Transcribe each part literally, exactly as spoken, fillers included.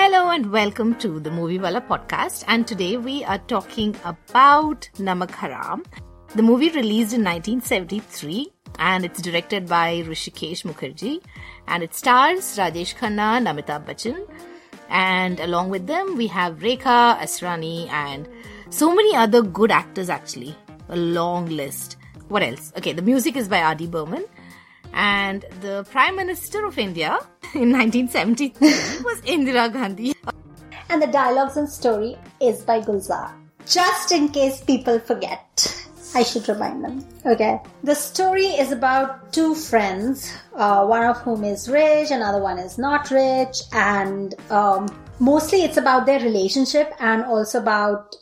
Hello and welcome to the Movie Wala podcast, and today we are talking about Namak Haram. The movie released in nineteen seventy-three and it's directed by Rishikesh Mukherjee, and it stars Rajesh Khanna and Amitabh Bachchan, and along with them we have Rekha, Asrani and so many other good actors actually. A long list. What else? Okay, the music is by R D Burman. And the Prime Minister of India in nineteen seventy-three was Indira Gandhi. And the dialogues and story is by Gulzar. Just in case people forget, I should remind them. Okay. The story is about two friends, uh, one of whom is rich, another one is not rich. And um, mostly it's about their relationship and also about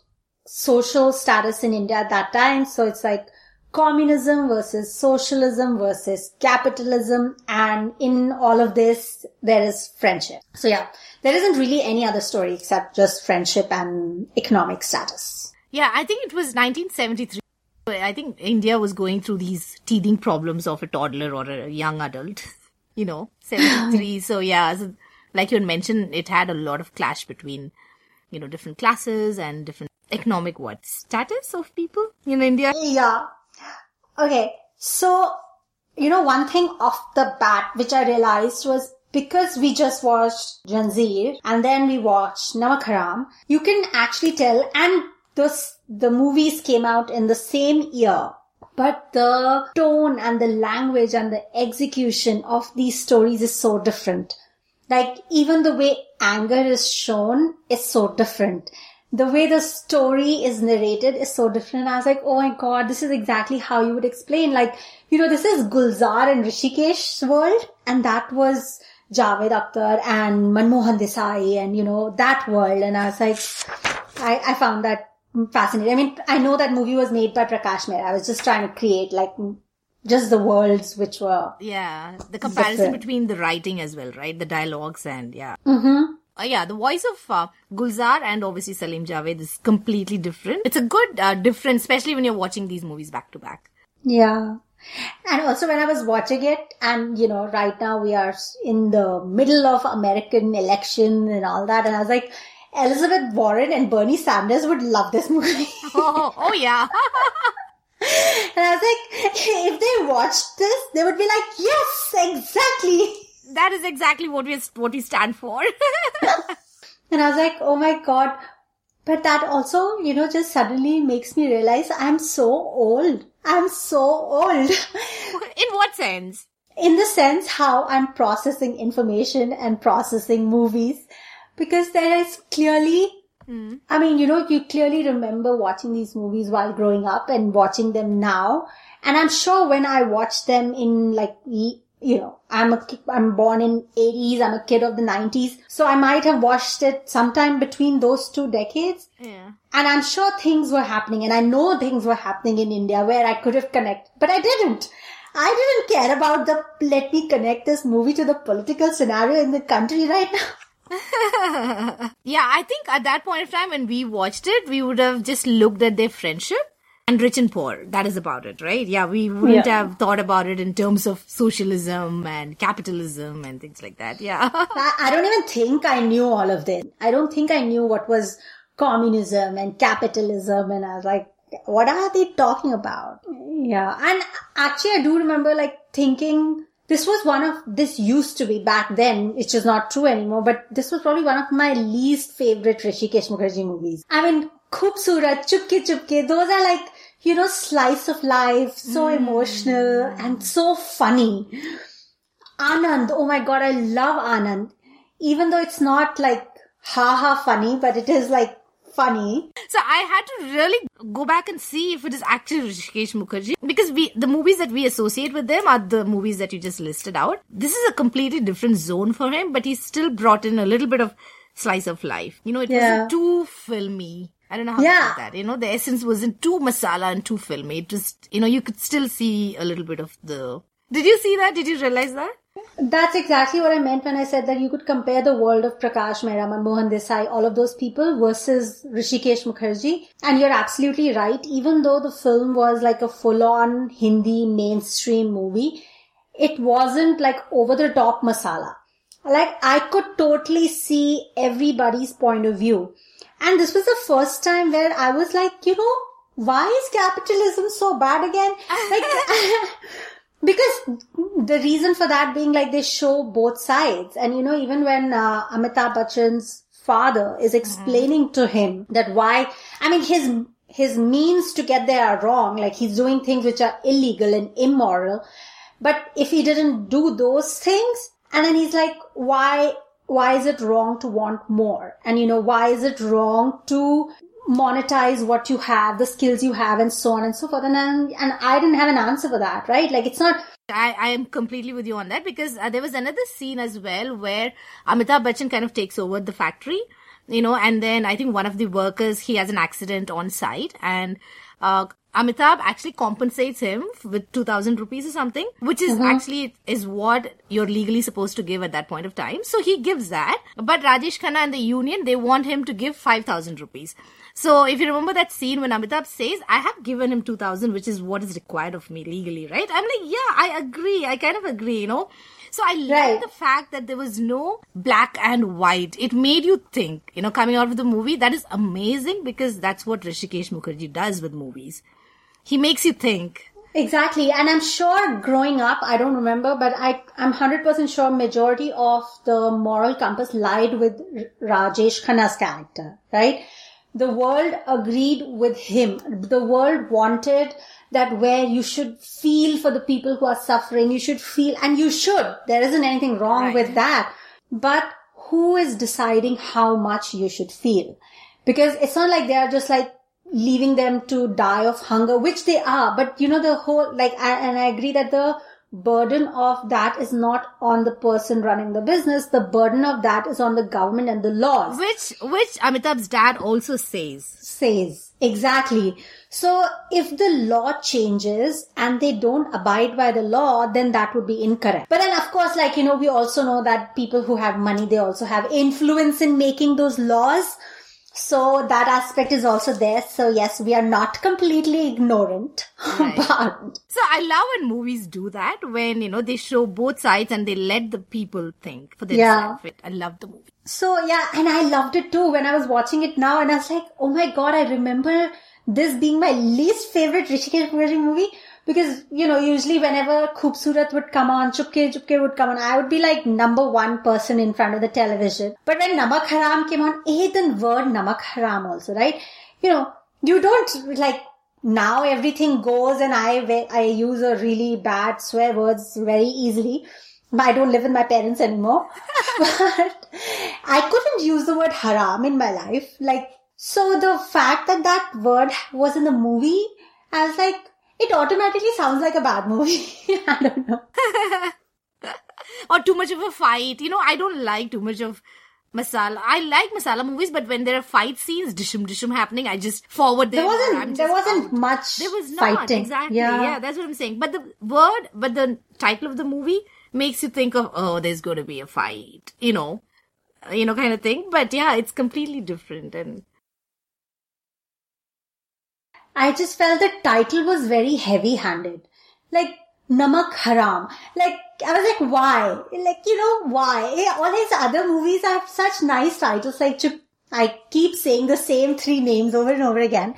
social status in India at that time. So it's like communism versus socialism versus capitalism, and in all of this there is friendship. So yeah, there isn't really any other story except just friendship and economic status. Yeah, I think it was nineteen seventy-three. I think India was going through these teething problems of a toddler or a young adult, you know, seventy-three. So yeah, so like you had mentioned, it had a lot of clash between, you know, different classes and different economic what? Status of people in India? Yeah. Okay, so, you know, one thing off the bat which I realized was, because we just watched Zanjeer and then we watched Namak Haram, you can actually tell, and this, the movies came out in the same year, but the tone and the language and the execution of these stories is so different. Like, even the way anger is shown is so different. The way the story is narrated is so different. I was like, oh my God, this is exactly how you would explain. Like, you know, this is Gulzar and Rishikesh's world, and that was Javed Akhtar and Manmohan Desai and, you know, that world. And I was like, I, I found that fascinating. I mean, I know that movie was made by Prakash Mehra. I was just trying to create, like, just the worlds which were... Yeah, the comparison different. Between the writing as well, right? The dialogues and, yeah. Mm-hmm. Uh, yeah, the voice of uh, Gulzar and obviously Salim Javed is completely different. It's a good uh, difference, especially when you're watching these movies back to back. Yeah. And also when I was watching it, and, you know, right now we are in the middle of American election and all that. And I was like, Elizabeth Warren and Bernie Sanders would love this movie. oh, oh, yeah. And I was like, if they watched this, they would be like, yes, exactly. That is exactly what we what we stand for. And I was like, oh my God. But that also, you know, just suddenly makes me realize I'm so old. I'm so old. In what sense? In the sense how I'm processing information and processing movies. Because there is clearly... Mm. I mean, you know, you clearly remember watching these movies while growing up and watching them now. And I'm sure when I watched them in like... E- You know, I'm a, I'm born in eighties, I'm a kid of the nineties. So I might have watched it sometime between those two decades. Yeah. And I'm sure things were happening, and I know things were happening in India where I could have connected. But I didn't. I didn't care about the, let me connect this movie to the political scenario in the country right now. Yeah, I think at that point of time when we watched it, we would have just looked at their friendship. And rich and poor, that is about it, right? Yeah, we wouldn't yeah. have thought about it in terms of socialism and capitalism and things like that, yeah. I, I don't even think I knew all of this. I don't think I knew what was communism and capitalism, and I was like, what are they talking about? Yeah, and actually I do remember like thinking, this was one of, this used to be back then, which is not true anymore, but this was probably one of my least favorite Rishikesh Mukherjee movies. I mean, Khoobsurat, Chupke Chupke, those are like, you know, slice of life, so mm. emotional and so funny. Anand, oh my God, I love Anand. Even though it's not like ha-ha funny, but it is like funny. So I had to really go back and see if it is actually Rishikesh Mukherjee. Because we, the movies that we associate with them are the movies that you just listed out. This is a completely different zone for him, but he still brought in a little bit of slice of life. You know, it yeah. wasn't too filmy. I don't know how yeah. to say that. You know, the essence wasn't too masala and too filmy. It just, you know, you could still see a little bit of the... Did you see that? Did you realize that? That's exactly what I meant when I said that you could compare the world of Prakash Mehra, Manmohan Desai, all of those people versus Rishikesh Mukherjee. And you're absolutely right. Even though the film was like a full-on Hindi mainstream movie, it wasn't like over-the-top masala. Like, I could totally see everybody's point of view. And this was the first time where I was like, you know, why is capitalism so bad again? Like, because the reason for that being, like, they show both sides. And, you know, even when uh, Amitabh Bachchan's father is explaining mm-hmm. to him that why, I mean, his his means to get there are wrong. Like, he's doing things which are illegal and immoral. But if he didn't do those things, and then he's like, why, why is it wrong to want more? And, you know, why is it wrong to monetize what you have, the skills you have, and so on and so forth? And I'm, and I didn't have an answer for that, right? Like, it's not... I, I am completely with you on that, because uh, there was another scene as well where Amitabh Bachchan kind of takes over the factory, you know, and then I think one of the workers, he has an accident on site, and uh, Amitabh actually compensates him with two thousand rupees or something, which is mm-hmm. actually is what you're legally supposed to give at that point of time. So he gives that, but Rajesh Khanna and the union, they want him to give five thousand rupees. So if you remember that scene when Amitabh says, I have given him two thousand, which is what is required of me legally, right? I'm like, yeah, I agree. I kind of agree, you know. So I right. like the fact that there was no black and white. It made you think, you know, coming out of the movie. That is amazing, because that's what Rishikesh Mukherjee does with movies. He makes you think. Exactly. And I'm sure growing up, I don't remember, but I, I'm one hundred percent sure majority of the moral compass lied with Rajesh Khanna's character, right? The world agreed with him. The world wanted that where you should feel for the people who are suffering. You should feel, and you should. There isn't anything wrong right. with that. But who is deciding how much you should feel? Because it's not like they are just like leaving them to die of hunger, which they are. But you know, the whole, like, I, and I agree that the burden of that is not on the person running the business. The burden of that is on the government and the laws. Which, which Amitabh's dad also says. Says. Exactly. So if the law changes and they don't abide by the law, then that would be incorrect. But then of course, like, you know, we also know that people who have money, they also have influence in making those laws. So that aspect is also there. So yes, we are not completely ignorant. Right. But so I love when movies do that, when, you know, they show both sides and they let the people think for themselves. Yeah. I love the movie. So yeah, and I loved it too when I was watching it now, and I was like, oh my God, I remember this being my least favorite Rishikesh Mukherjee movie. Because, you know, usually whenever Khoobsurat would come on, Chupke Chupke would come on, I would be like number one person in front of the television. But when Namak Haram came on, eh, then word Namak Haram also, right? You know, you don't like, now everything goes, and I, I use a really bad swear words very easily. I don't live with my parents anymore. But I couldn't use the word haram in my life. Like, so the fact that that word was in the movie, I was like, it automatically sounds like a bad movie. I don't know. Or too much of a fight. You know, I don't like too much of masala. I like masala movies, but when there are fight scenes, dishum dishum happening, I just forward them. There wasn't, there wasn't much there was not, fighting. Exactly. Yeah. yeah, that's what I'm saying. But the word, but the title of the movie makes you think of, oh, there's going to be a fight. You know, you know, kind of thing. But yeah, it's completely different. And I just felt the title was very heavy-handed. Like, Namak Haram. Like, I was like, why? Like, you know, why? All his other movies have such nice titles. Like, I keep saying the same three names over and over again.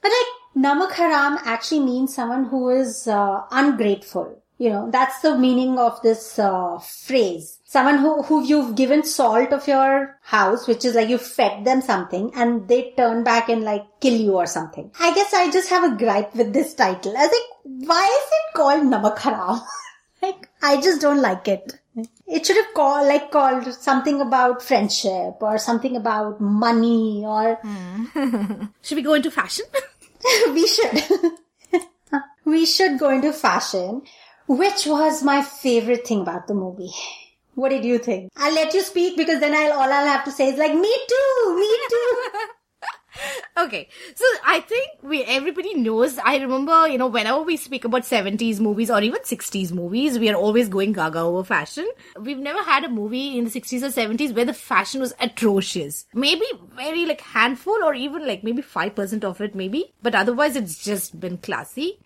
But like, Namak Haram actually means someone who is uh, ungrateful. You know, that's the meaning of this uh, phrase. Someone who, who you've given salt of your house, which is like you fed them something, and they turn back and like kill you or something. I guess I just have a gripe with this title. I was like, why is it called Namak Haram? Like, I just don't like it. It should have called, like, called something about friendship or something about money or... Mm. Should we go into fashion? We should. We should go into fashion, which was my favorite thing about the movie. What did you think? I'll let you speak, because then I'll, all I'll have to say is like, me too, me too. Okay. So I think we, everybody knows, I remember, you know, whenever we speak about seventies movies or even sixties movies, we are always going gaga over fashion. We've never had a movie in the sixties or seventies where the fashion was atrocious. Maybe very like handful, or even like maybe five percent of it maybe. But otherwise it's just been classy.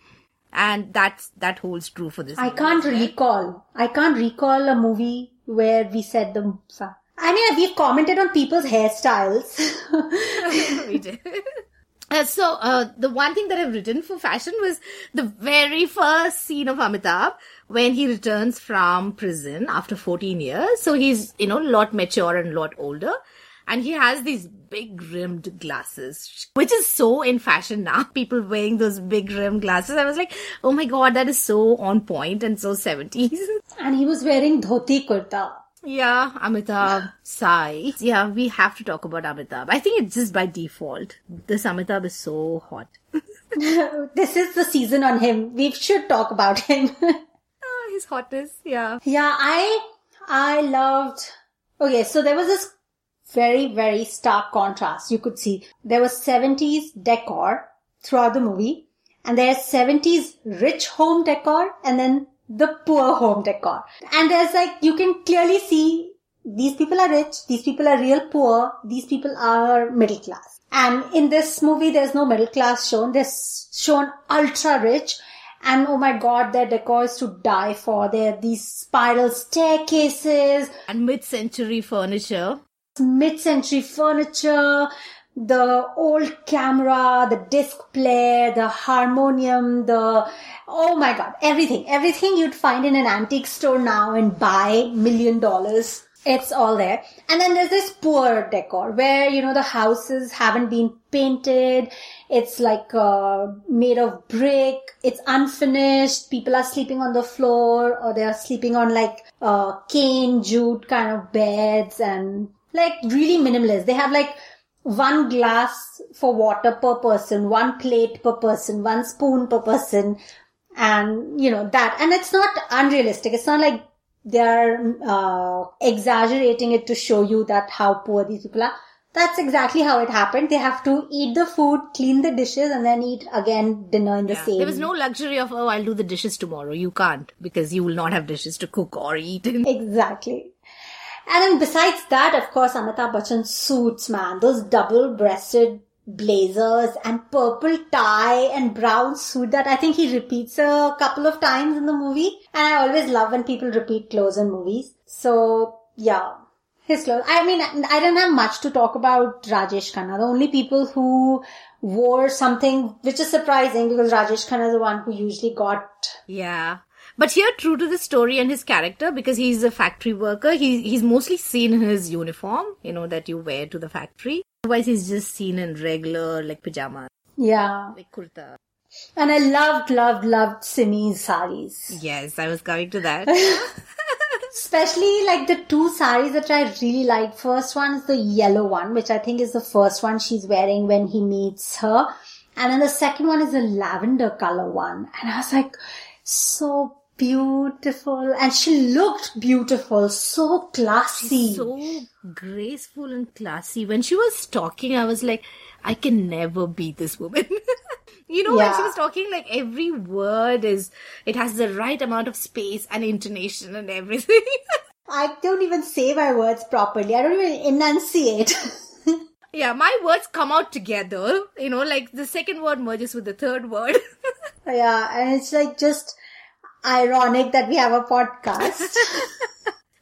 And that's, that holds true for this movie. I can't recall. I can't recall a movie where we said the... I mean, we've commented on people's hairstyles. We did. Uh, so, uh, the one thing that I've written for fashion was the very first scene of Amitabh when he returns from prison after fourteen years. So he's, you know, a lot mature and a lot older. And he has these big rimmed glasses, which is so in fashion now. People wearing those big rimmed glasses. I was like, oh my God, that is so on point and so seventies. And he was wearing dhoti kurta. Yeah, Amitabh, Sai. Yeah, we have to talk about Amitabh. I think it's just by default. This Amitabh is so hot. This is the season on him. We should talk about him. Oh, his hotness, yeah. Yeah, I, I loved... Okay, so there was this very, very stark contrast. You could see there was seventies decor throughout the movie. And there's seventies rich home decor and then the poor home decor. And there's like, you can clearly see these people are rich, these people are real poor, these people are middle class. And in this movie, there's no middle class shown. They're shown ultra rich. And oh my God, their decor is to die for. There are these spiral staircases. And mid-century furniture. Mid-century furniture, the old camera, the disc player, the harmonium, the... Oh my God, everything. Everything you'd find in an antique store now and buy million dollars. It's all there. And then there's this poor decor where, you know, the houses haven't been painted. It's like uh, made of brick. It's unfinished. People are sleeping on the floor or they are sleeping on like uh, cane, jute kind of beds and like really minimalist. They have like one glass for water per person, one plate per person, one spoon per person. And, you know, that. And it's not unrealistic. It's not like they're uh, exaggerating it to show you that how poor these people are. That's exactly how it happened. They have to eat the food, clean the dishes, and then eat again dinner in the yeah. same... There was no luxury of, oh, I'll do the dishes tomorrow. You can't, because you will not have dishes to cook or eat. Exactly. And then besides that, of course, Amitabh Bachchan suits, man. Those double-breasted blazers and purple tie and brown suit that I think he repeats a couple of times in the movie. And I always love when people repeat clothes in movies. So, yeah, his clothes. I mean, I didn't have much to talk about Rajesh Khanna. The only people who wore something, which is surprising because Rajesh Khanna is the one who usually got... Yeah. But here, true to the story and his character, because he's a factory worker, he, he's mostly seen in his uniform, you know, that you wear to the factory. Otherwise, he's just seen in regular, like, pajamas. Yeah. Like, kurta. And I loved, loved, loved Simi's saris. Yes, I was coming to that. Especially, like, the two saris that I really liked. First one is the yellow one, which I think is the first one she's wearing when he meets her. And then the second one is a lavender color one. And I was like, so beautiful, and she looked beautiful, so classy. She's so graceful and classy. When she was talking, I was like, I can never be this woman. You know, yeah. When she was talking, like every word is, it has the right amount of space and intonation and everything. I don't even say my words properly. I don't even enunciate. Yeah, my words come out together. You know, like the second word merges with the third word. Yeah, and it's like just... ironic that we have a podcast.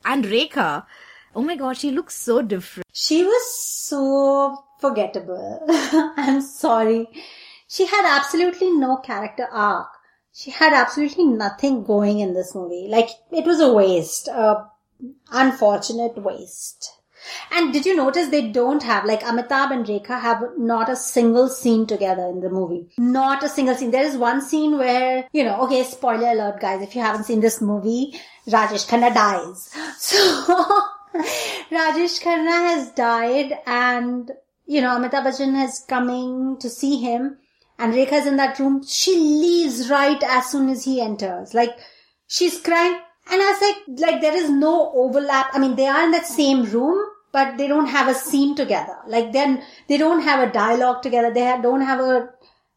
And Rekha, oh my God, she looks so different. She was so forgettable. I'm sorry. She had absolutely no character arc. She had absolutely nothing going in this movie. Like, it was a waste. A unfortunate waste. And did you notice they don't have, like Amitabh and Rekha have not a single scene together in the movie. Not a single scene. There is one scene where, you know, okay, spoiler alert guys, if you haven't seen this movie, Rajesh Khanna dies. So, Rajesh Khanna has died and, you know, Amitabh Bachchan is coming to see him and Rekha is in that room. She leaves right as soon as he enters. Like, she's crying. And I was like, like, there is no overlap. I mean, they are in that same room, but they don't have a scene together. Like, then they don't have a dialogue together. They don't have a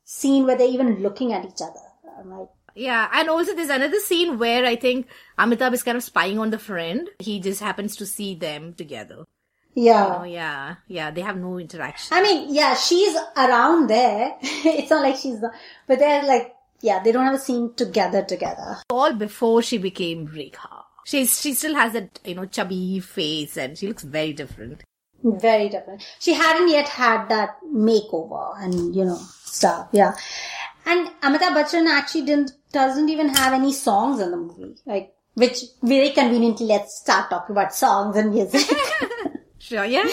scene where they're even looking at each other. I'm like, yeah, and also there's another scene where I think Amitabh is kind of spying on the friend. He just happens to see them together. Yeah. Oh, yeah. Yeah, they have no interaction. I mean, yeah, she's around there. It's not like she's... Not, but they're like... Yeah, they don't have a scene together together. All before she became Rekha. She's she still has that, you know, chubby face, and she looks very different. Very different. She hadn't yet had that makeover and, you know, stuff. Yeah. And Amitabh Bachchan actually didn't doesn't even have any songs in the movie. Like, which very conveniently, let's start talking about songs and music. Sure, yeah.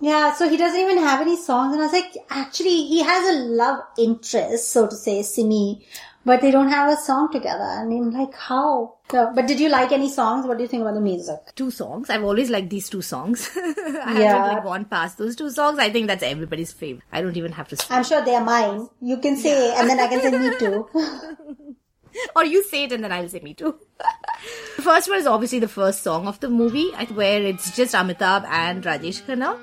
Yeah, so he doesn't even have any songs. And I was like, actually, he has a love interest, so to say, Simi. But they don't have a song together. I mean, like, how? No. But did you like any songs? What do you think about the music? Two songs. I've always liked these two songs. I yeah. haven't like gone past those two songs. I think that's everybody's favorite. I don't even have to say. I'm sure they're mine. You can say, yeah. and then I can say me too. Or you say it and then I'll say me too. The first one is obviously the first song of the movie, where it's just Amitabh and Rajesh Khanna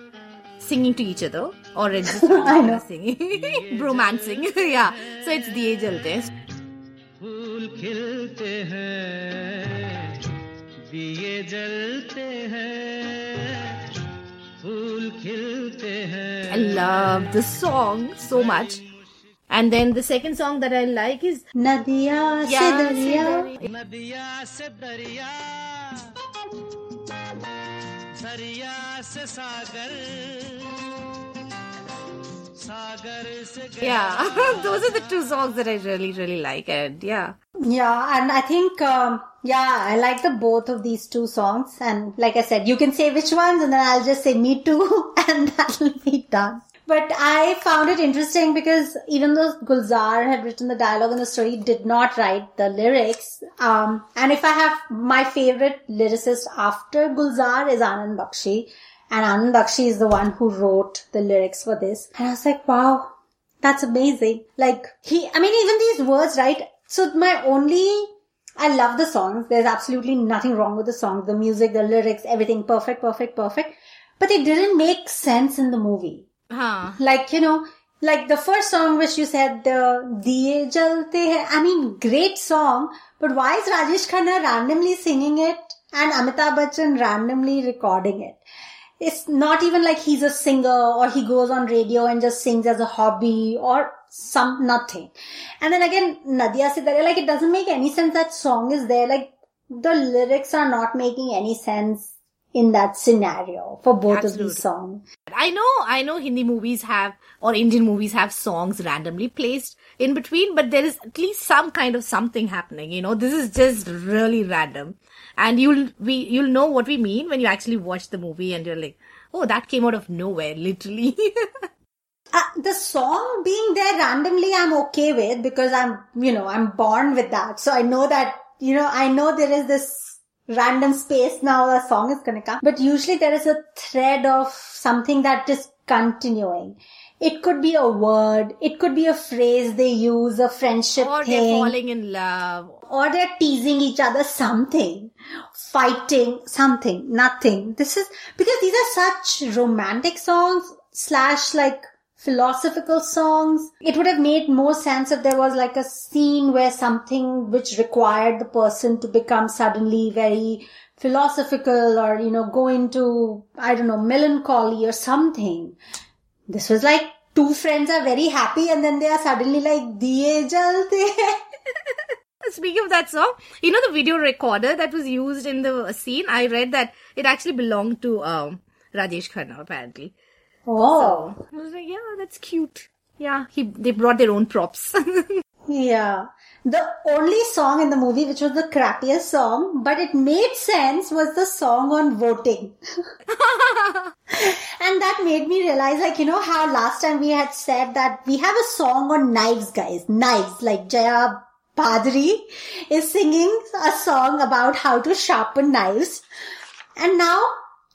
singing to each other. Or it's just I know. singing. Bromancing. Yeah. So it's Diye Jalte. खिलते हैं दिए जलते हैं फूल खिलते हैं I love this song so much. And then the second song that I like is Nadiya Se Dariya Nadiya Se Dariya Dariya Se Sagar Yeah, those are the two songs that I really, really like. And yeah. Yeah, and I think, um, yeah, I like the both of these two songs. And like I said, you can say which ones and then I'll just say me too. And that'll be done. But I found it interesting because even though Gulzar had written the dialogue and the story, did not write the lyrics. Um, and if I have my favorite lyricist after Gulzar is Anand Bakshi. And Anand Bakshi is the one who wrote the lyrics for this. And I was like, wow, that's amazing. Like, he, I mean, even these words, right? So my only, I love the songs. There's absolutely nothing wrong with the songs, the music, the lyrics, everything. Perfect, perfect, perfect. But it didn't make sense in the movie. Huh. Like, you know, like the first song which you said, the Diye Jalte Hai. I mean, great song. But why is Rajesh Khanna randomly singing it and Amitabh Bachchan randomly recording it? It's not even like he's a singer or he goes on radio and just sings as a hobby or some nothing. And then again, Nadiya Se Dariya, like it doesn't make any sense that song is there. Like the lyrics are not making any sense in that scenario for both Absolutely. of these songs. I know, I know Hindi movies have or Indian movies have songs randomly placed in between, but there is at least some kind of something happening. You know, this is just really random. And you'll we you'll know what we mean when you actually watch the movie and you're like, oh, that came out of nowhere, literally. uh, the song being there randomly, I'm okay with because I'm, you know, I'm born with that. So I know that, you know, I know there is this random space now the song is going to come. But usually there is a thread of something that is continuing. It could be a word. It could be a phrase they use, a friendship thing. Or they're thing, falling in love. Or they're teasing each other, something. Fighting, something. Nothing. This is... Because these are such romantic songs slash like philosophical songs. It would have made more sense if there was like a scene where something which required the person to become suddenly very philosophical or, you know, go into, I don't know, melancholy or something. This was like two friends are very happy and then they are suddenly like, Diye Jalte Hai. Speaking of that song, you know the video recorder that was used in the scene? I read that it actually belonged to um, Rajesh Khanna, apparently. Oh. So, I was like, yeah, that's cute. Yeah, he they brought their own props. Yeah. The only song in the movie which was the crappiest song, but it made sense, was the song on voting. And that made me realize, like, you know, how last time we had said that we have a song on knives, guys. Knives, like Jaya Bhaduri is singing a song about how to sharpen knives. And now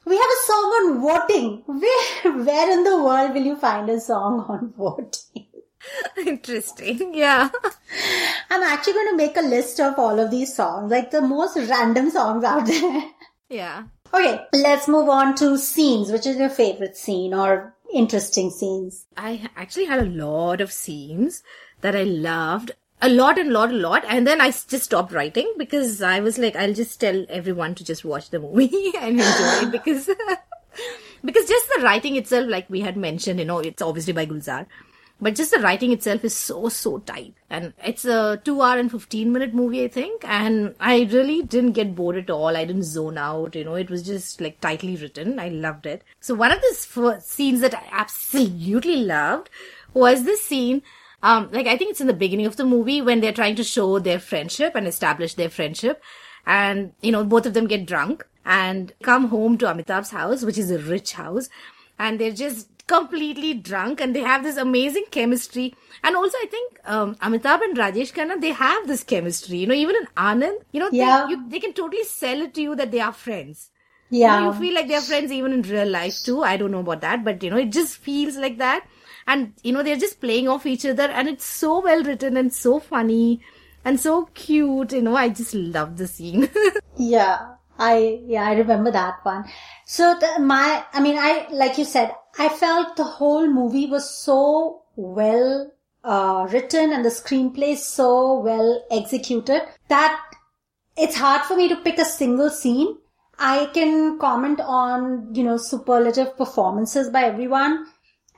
we have a song on voting. Where, where in the world will you find a song on voting? Interesting, yeah. I'm actually going to make a list of all of these songs, like the most random songs out there. Yeah. Okay, let's move on to scenes. Which is your favorite scene or interesting scenes? I actually had a lot of scenes that I loved. A lot and lot, a lot. And then I just stopped writing because I was like, I'll just tell everyone to just watch the movie and enjoy it because, because just the writing itself, like we had mentioned, you know, it's obviously by Gulzar. But just the writing itself is so, so tight. And it's a two hour and fifteen minute movie, I think. And I really didn't get bored at all. I didn't zone out, you know. It was just like tightly written. I loved it. So one of the first scenes that I absolutely loved was this scene. Um, like, I think it's in the beginning of the movie when they're trying to show their friendship and establish their friendship. And, you know, both of them get drunk and come home to Amitabh's house, which is a rich house. And they're just completely drunk and they have this amazing chemistry. And also, I think um, Amitabh and Rajesh Khanna, they have this chemistry. You know, even in Anand, you know, yeah. they, you, they can totally sell it to you that they are friends. Yeah. You know, you feel like they're friends even in real life too. I don't know about that, but, you know, it just feels like that. And, you know, they're just playing off each other and it's so well written and so funny and so cute. You know, I just love the scene. yeah. I, yeah, I remember that one. So the, my, I mean, I, like you said, I felt the whole movie was so well uh, written and the screenplay so well executed that it's hard for me to pick a single scene. I can comment on, you know, superlative performances by everyone.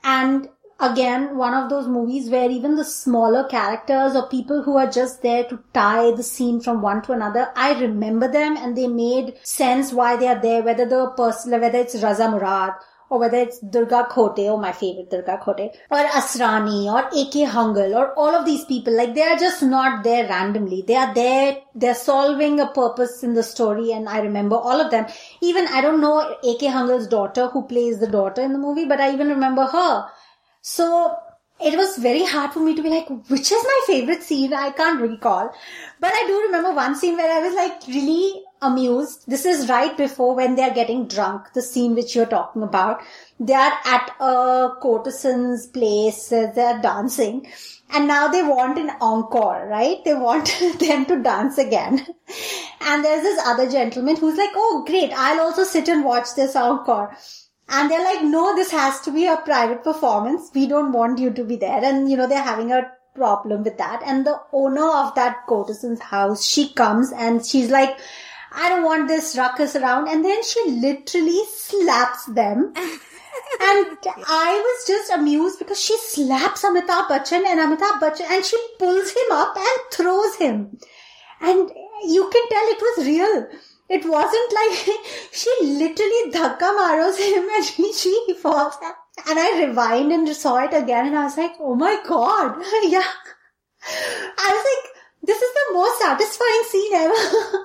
And again, one of those movies where even the smaller characters or people who are just there to tie the scene from one to another, I remember them and they made sense why they are there, whether the person, whether it's Raza Murad, or whether it's Durga Khote, or my favorite Durga Khote, or Asrani, or A K. Hangal, or all of these people. Like, they are just not there randomly. They are there, they're solving a purpose in the story, and I remember all of them. Even, I don't know A K. Hangal's daughter, who plays the daughter in the movie, but I even remember her. So, it was very hard for me to be like, which is my favorite scene? I can't recall. But I do remember one scene where I was like, really amused. This is right before when they are getting drunk, the scene which you're talking about. They are at a courtesan's place, they are dancing, and now they want an encore, right? They want them to dance again. And there's this other gentleman who's like, oh great, I'll also sit and watch this encore. And they're like, no, this has to be a private performance. We don't want you to be there. And, you know, they're having a problem with that. And the owner of that courtesan's house, she comes and she's like, I don't want this ruckus around. And then she literally slaps them. And I was just amused because she slaps Amitabh Bachchan and Amitabh Bachchan and she pulls him up and throws him. And you can tell it was real. It wasn't like she literally dhakka maros him and she, she falls. And I rewind and saw it again and I was like, oh my God. Yeah. I was like, this is the most satisfying scene ever.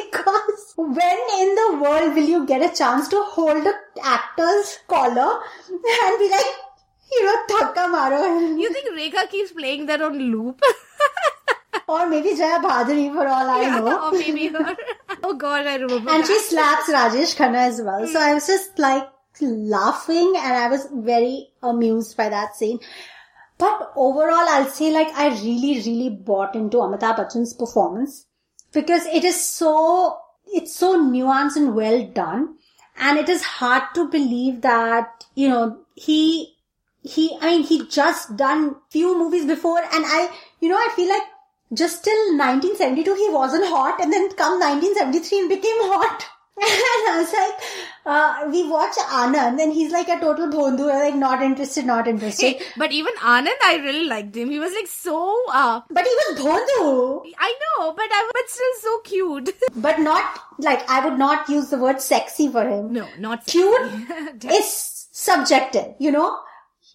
Because when in the world will you get a chance to hold an actor's collar and be like, you know, dhakka maro. You think Rekha keeps playing that on loop? Or maybe Jaya Bhaduri for all I yeah, know. Or maybe her. Oh God, I remember. And that. She slaps Rajesh Khanna as well. So I was just like laughing and I was very amused by that scene. But overall, I'll say like I really, really bought into Amitabh Bachchan's performance because it is so, it's so nuanced and well done. And it is hard to believe that, you know, he, he, I mean, he just done few movies before and I, you know, I feel like just till nineteen seventy-two he wasn't hot and then come nineteen seventy-three and became hot. And I was like, uh, we watch Anand and he's like a total bhondu, like not interested, not interested. Hey, but even Anand, I really liked him. He was like so... Uh, but he was bhondu. I know, but I but still so cute. But not, like, I would not use the word sexy for him. No, not sexy. Cute is subjective, you know.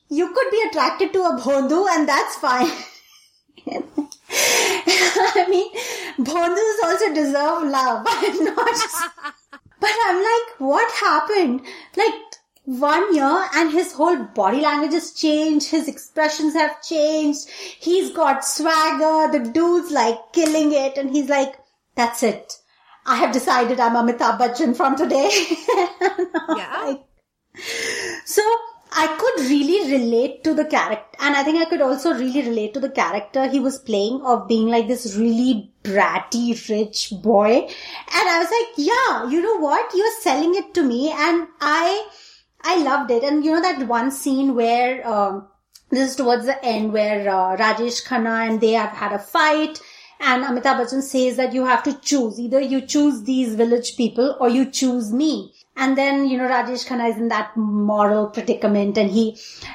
You could be attracted to a bhondu and that's fine. I mean, bhondus also deserve love. I'm not... But I'm like, what happened? Like, one year and his whole body language has changed. His expressions have changed. He's got swagger. The dude's like killing it. And he's like, that's it. I have decided I'm Amitabh Bachchan from today. Yeah. Like, so... I could really relate to the character, and I think I could also really relate to the character he was playing of being like this really bratty, rich boy. And I was like, yeah, you know what? You're selling it to me. And I, I loved it. And you know that one scene where, um, this is towards the end where uh, Rajesh Khanna and they have had a fight and Amitabh Bachchan says that you have to choose. Either you choose these village people or you choose me. And then, you know, Rajesh Khanna is in that moral predicament. And he,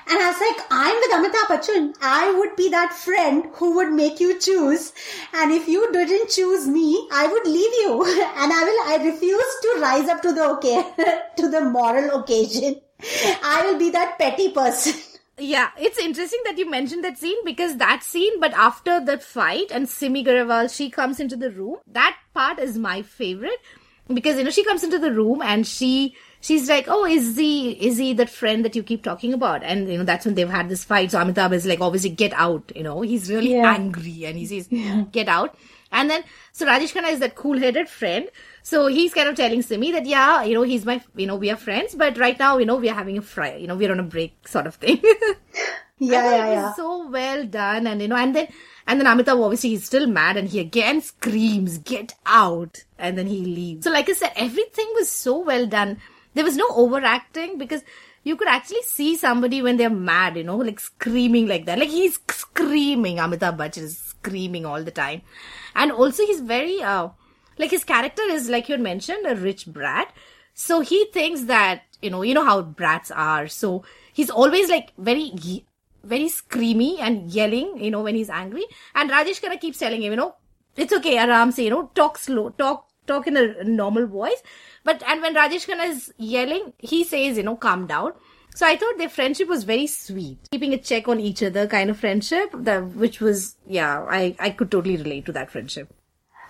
and I was like, I'm with Amitabh Bachchan. I would be that friend who would make you choose. And if you didn't choose me, I would leave you. And I will, I refuse to rise up to the okay, to the moral occasion. I will be that petty person. Yeah, it's interesting that you mentioned that scene, because that scene, but after that fight and Simi Garewal, she comes into the room. That part is my favorite. Because, you know, she comes into the room and she she's like, oh, is he, is he that friend that you keep talking about? And, you know, that's when they've had this fight. So Amitabh is like, obviously, get out. You know, he's really yeah. angry and he says, yeah. get out. And then, so Rajesh Khanna is that cool-headed friend. So he's kind of telling Simi that, yeah, you know, he's my, you know, we are friends. But right now, you know, we are having a fry, you know, we're on a break sort of thing. Yeah, yeah, yeah. It's so well done. And, you know, and then, and then Amitabh, obviously, he's still mad and he again screams, get out. And then he leaves. So like I said, everything was so well done. There was no overacting, because you could actually see somebody when they're mad, you know, like screaming like that. Like he's screaming. Amitabh Bachchan is screaming all the time. And also he's very, uh, like his character is, like you had mentioned, a rich brat. So he thinks that, you know, you know how brats are. So he's always like very... very screamy and yelling, you know, when he's angry. And Rajesh Khanna keeps telling him, you know, it's okay, Aram se, you know, talk slow, talk, talk in a normal voice. But, and when Rajesh Khanna is yelling, he says, you know, calm down. So I thought their friendship was very sweet. Keeping a check on each other kind of friendship, the, which was, yeah, I, I could totally relate to that friendship.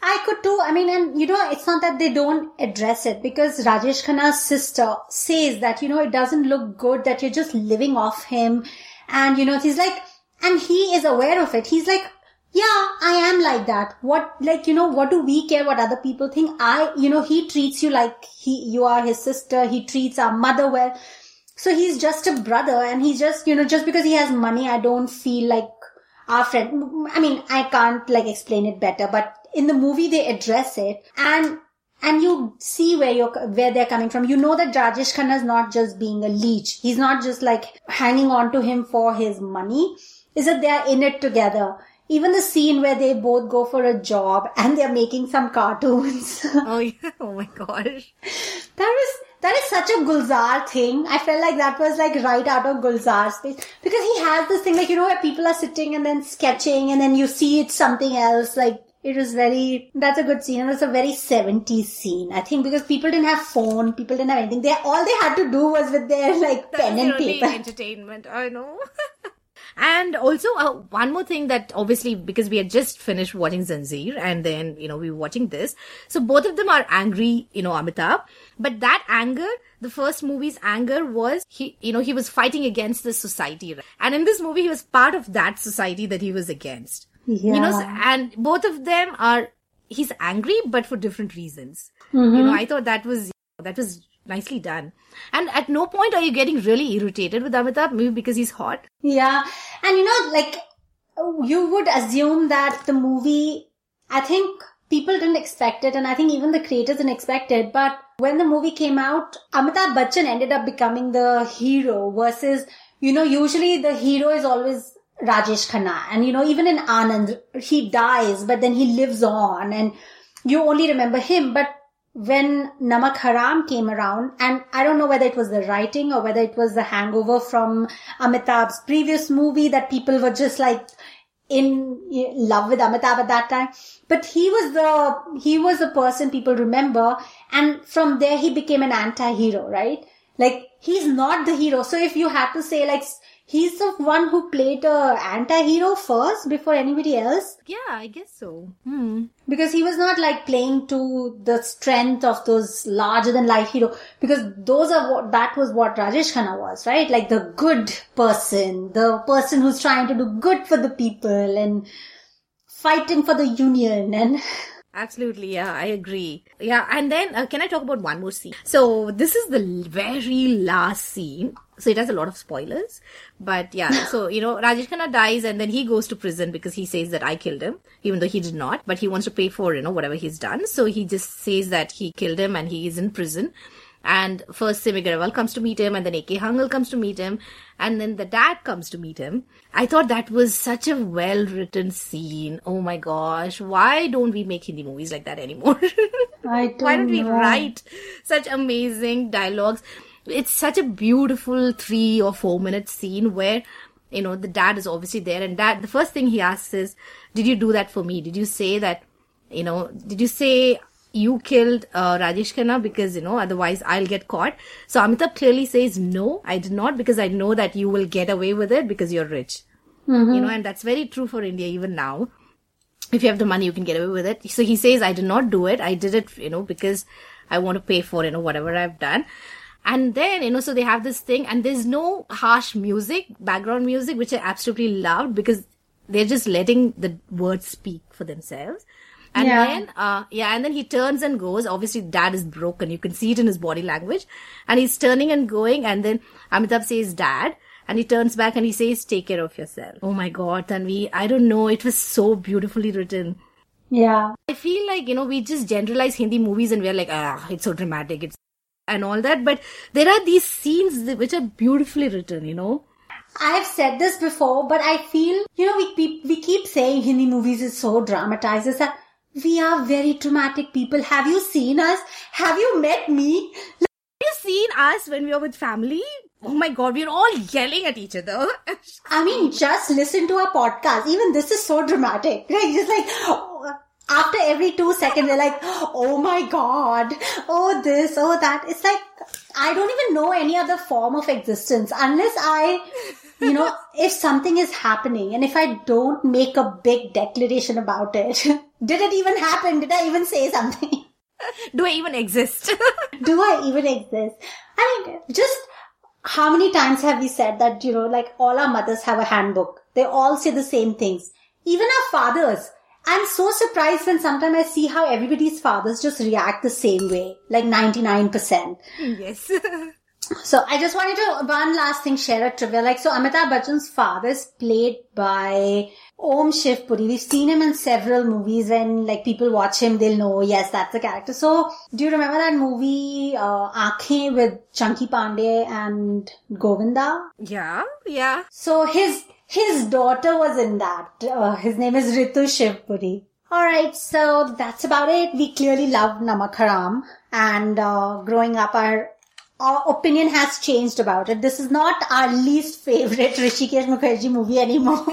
I could too. I mean, and you know, it's not that they don't address it, because Rajesh Khanna's sister says that, you know, it doesn't look good that you're just living off him. And, you know, he's like, and he is aware of it. He's like, yeah, I am like that. What, like, you know, what do we care what other people think? I, you know, he treats you like he, you are his sister. He treats our mother well. So he's just a brother, and he's just, you know, just because he has money, I don't feel like our friend. I mean, I can't like explain it better, but in the movie they address it, and, and you see where you're, where they're coming from. You know that Rajesh Khanna is not just being a leech. He's not just like hanging on to him for his money. Is that they're in it together. Even the scene where they both go for a job and they're making some cartoons. Oh yeah. Oh my gosh. That was, that is such a Gulzar thing. I felt like that was like right out of Gulzar's space. Because he has this thing like, you know, where people are sitting and then sketching and then you see it's something else, like, it was very, that's a good scene. It was a very seventies scene, I think, because people didn't have phone, people didn't have anything. They all they had to do was with their like pen and paper. Entertainment, I know. And also uh, one more thing that obviously, because we had just finished watching Zanjeer and then, you know, we were watching this. So both of them are angry, you know, Amitabh. But that anger, the first movie's anger was, he, you know, he was fighting against the society. Right? And in this movie, he was part of that society that he was against. Yeah. You know, and both of them are, he's angry, but for different reasons. Mm-hmm. You know, I thought that was, that was nicely done. And at no point are you getting really irritated with Amitabh, maybe because he's hot. Yeah. And you know, like, you would assume that the movie, I think people didn't expect it. And I think even the creators didn't expect it. But when the movie came out, Amitabh Bachchan ended up becoming the hero versus, you know, usually the hero is always Rajesh Khanna. And you know, even in Anand, he dies, but then he lives on and you only remember him. But when Namak Haram came around, and I don't know whether it was the writing or whether it was the hangover from Amitabh's previous movie that people were just like in love with Amitabh at that time. But he was the, he was the person people remember. And from there, he became an anti-hero, right? Like he's not the hero. So if you had to say like, he's the one who played a anti-hero first before anybody else. Yeah, I guess so. Hmm. Because he was not like playing to the strength of those larger than life hero. Because those are what, that was what Rajesh Khanna was, right? Like the good person, the person who's trying to do good for the people and fighting for the union and... Absolutely, yeah, I agree. Yeah, and then uh, can I talk about one more scene? So this is the very last scene. So it has a lot of spoilers. But yeah, so, you know, Rajesh Khanna dies and then he goes to prison because he says that I killed him, even though he did not. But he wants to pay for, you know, whatever he's done. So he just says that he killed him and he is in prison. And first Simi Garewal comes to meet him and then A K. Hangal comes to meet him. And then the dad comes to meet him. I thought that was such a well-written scene. Oh my gosh, why don't we make Hindi movies like that anymore? I don't why don't we know. write such amazing dialogues? It's such a beautiful three or four minute scene where, you know, the dad is obviously there, and dad, the first thing he asks is, did you do that for me? Did you say that, you know, did you say you killed uh, Rajesh Khanna because, you know, otherwise I'll get caught? So Amitabh clearly says, no, I did not, because I know that you will get away with it because you're rich. Mm-hmm. You know, and that's very true for India even now. If you have the money, you can get away with it. So he says, I did not do it. I did it, you know, because I want to pay for, you know, whatever I've done. And then, you know, so they have this thing, and there's no harsh music, background music, which I absolutely loved, because they're just letting the words speak for themselves. And yeah. then, uh, yeah, and then he turns and goes. Obviously, dad is broken. You can see it in his body language. And he's turning and going. And then Amitabh says, dad. And he turns back and he says, take care of yourself. Oh my God, Tanvi, I don't know. It was so beautifully written. Yeah. I feel like, you know, we just generalize Hindi movies and we're like, ah, it's so dramatic. It's and all that. But there are these scenes which are beautifully written, you know. I've said this before, but I feel, you know, we, we, we keep saying Hindi movies is so dramatized. It's that we are very dramatic people. Have you seen us? Have you met me? Like, have you seen us when we are with family? Oh my God, we're all yelling at each other. I mean, just listen to our podcast. Even this is so dramatic. Right? Just like, oh, after every two seconds, they're like, oh my God, oh this, oh that. It's like, I don't even know any other form of existence unless I, you know, if something is happening and if I don't make a big declaration about it. Did it even happen? Did I even say something? Do I even exist? Do I even exist? I mean, just how many times have we said that, you know, like all our mothers have a handbook. They all say the same things. Even our fathers. I'm so surprised when sometimes I see how everybody's fathers just react the same way. Like ninety-nine percent. Yes. So I just wanted to, one last thing, share a trivia. Like, so Amitabh Bachchan's father is played by Om Shivpuri. We've seen him in several movies. When like people watch him, they'll know, yes, that's the character. So do you remember that movie, uh, Aankhein with Chunky Pandey and Govinda? Yeah, yeah. So his, his daughter was in that. Uh, his name is Ritu Shivpuri. Alright, so that's about it. We clearly love Namak Haram, and uh, growing up our Our opinion has changed about it. This is not our least favorite Rishikesh Mukherjee movie anymore.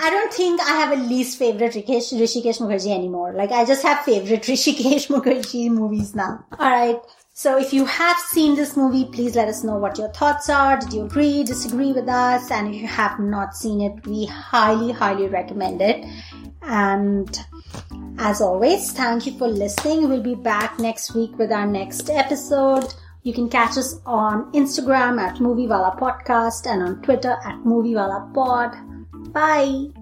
I don't think I have a least favorite Rishikesh, Rishikesh Mukherjee anymore. Like, I just have favorite Rishikesh Mukherjee movies now. Alright, so if you have seen this movie, please let us know what your thoughts are. Did you agree, disagree with us? And if you have not seen it, we highly, highly recommend it. And as always, thank you for listening. We'll be back next week with our next episode. You can catch us on Instagram at Moviewala Podcast and on Twitter at Moviewala Pod. Bye!